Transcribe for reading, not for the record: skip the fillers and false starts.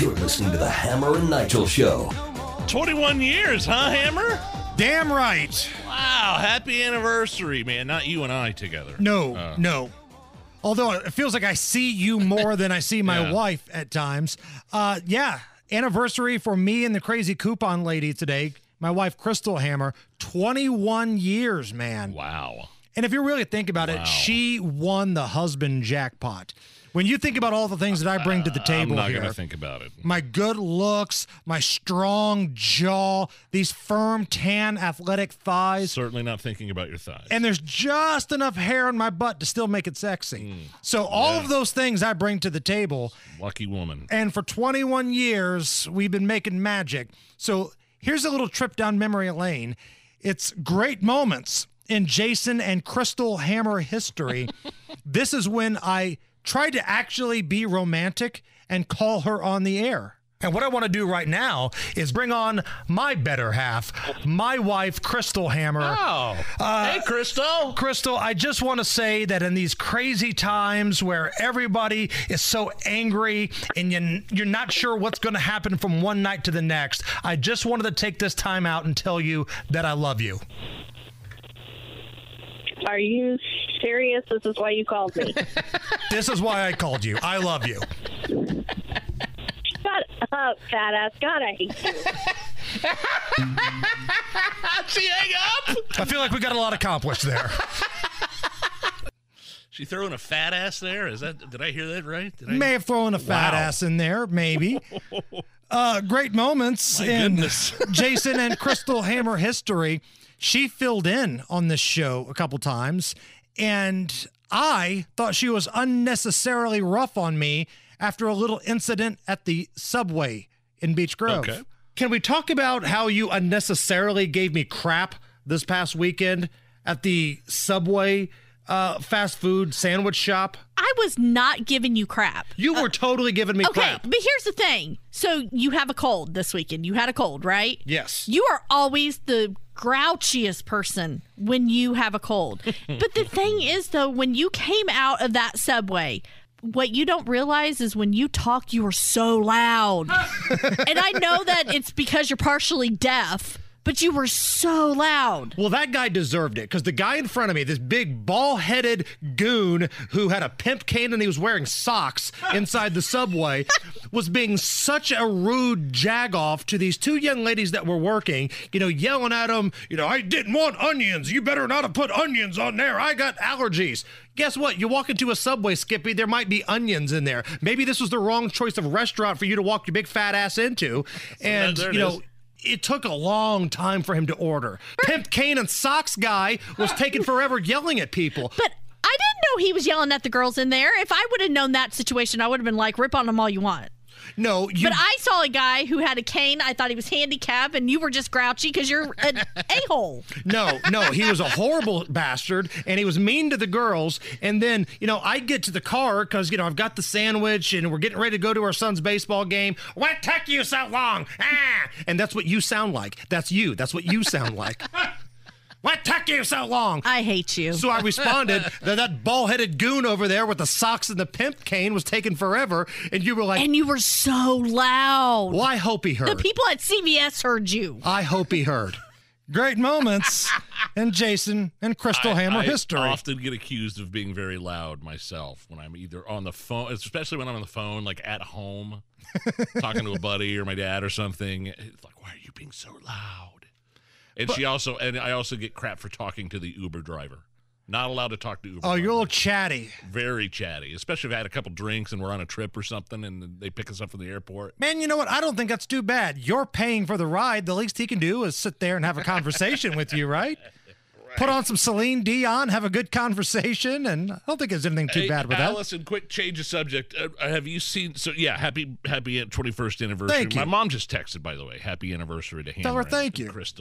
You're listening to The Hammer and Nigel Show. 21 years, huh, Hammer? Damn right. Wow, happy anniversary, man. Not you and I together. No. Although it feels like I see you more than I see my wife at times. Anniversary for me and the crazy coupon lady today, my wife, Crystal Hammer. 21 years, man. Wow. And if you really think about it, she won the husband jackpot. When you think about all the things that I bring to the table here. I'm not going to think about it. My good looks, my strong jaw, these firm, tan, athletic thighs. Certainly not thinking about your thighs. And there's just enough hair on my butt to still make it sexy. So all of those things I bring to the table. Lucky woman. And for 21 years, we've been making magic. So here's a little trip down memory lane. It's great moments in Jason and Crystal Hammer history. This is when I tried to actually be romantic and call her on the air. And what I want to do right now is bring on my better half, my wife, Crystal Hammer. Oh, hey, Crystal. Crystal, I just want to say that in these crazy times where everybody is so angry and you're not sure what's going to happen from one night to the next, I just wanted to take this time out and tell you that I love you. Are you serious? This is why you called me. This is why I called you. I love you. Shut up, fat ass. God, I hate you. She hang up? I feel like we got a lot accomplished there. She throwing a fat ass there? Is that? Did I hear that right? May have thrown a fat ass in there, maybe. Great moments in Jason and Crystal Hammer history. She filled in on this show a couple times, and I thought she was unnecessarily rough on me after a little incident at the Subway in Beach Grove. Okay. Can we talk about how you unnecessarily gave me crap this past weekend at the Subway fast food sandwich shop? I was not giving you crap. You were totally giving me crap. Okay, but here's the thing. So you have a cold this weekend. You had a cold, right? Yes. You are always the grouchiest person when you have a cold. But the thing is, though, when you came out of that Subway, what you don't realize is when you talk, you are so loud. And I know that it's because you're partially deaf, but you were so loud. Well, that guy deserved it, because the guy in front of me, this big ball-headed goon who had a pimp cane and he was wearing socks inside the Subway, was being such a rude jag-off to these two young ladies that were working, yelling at them, I didn't want onions. You better not have put onions on there. I got allergies. Guess what? You walk into a Subway, Skippy, there might be onions in there. Maybe this was the wrong choice of restaurant for you to walk your big fat ass into. And, it took a long time for him to order. Pimp cane and socks guy was taking forever yelling at people. But I didn't know he was yelling at the girls in there. If I would have known that situation, I would have been like, rip on them all you want. No, But I saw a guy who had a cane. I thought he was handicapped, and you were just grouchy because you're an a-hole. No, he was a horrible bastard, and he was mean to the girls. And then, I get to the car because, I've got the sandwich, and we're getting ready to go to our son's baseball game. What took you so long? Ah! And that's what you sound like. That's you. That's what you sound like. What took you so long? I hate you. So I responded that ball-headed goon over there with the socks and the pimp cane was taking forever, and you were like... And you were so loud. Well, I hope he heard. The people at CVS heard you. I hope he heard. Great moments in Jason and Crystal Hammer history. I often get accused of being very loud myself when I'm either on the phone, especially when I'm on the phone, like at home, talking to a buddy or my dad or something. It's like, why are you being so loud? And I also get crap for talking to the Uber driver. Not allowed to talk to Uber. Oh, you're a little chatty. Very chatty, especially if I had a couple drinks and we're on a trip or something, and they pick us up from the airport. Man, you know what? I don't think that's too bad. You're paying for the ride. The least he can do is sit there and have a conversation with you, right? put on some Celine Dion, have a good conversation, and I don't think there's anything too bad with that. Allison, quick change of subject. Have you seen? So yeah, happy 21st anniversary. Thank you. My mom just texted, by the way. Happy anniversary to Hammer and Crystal.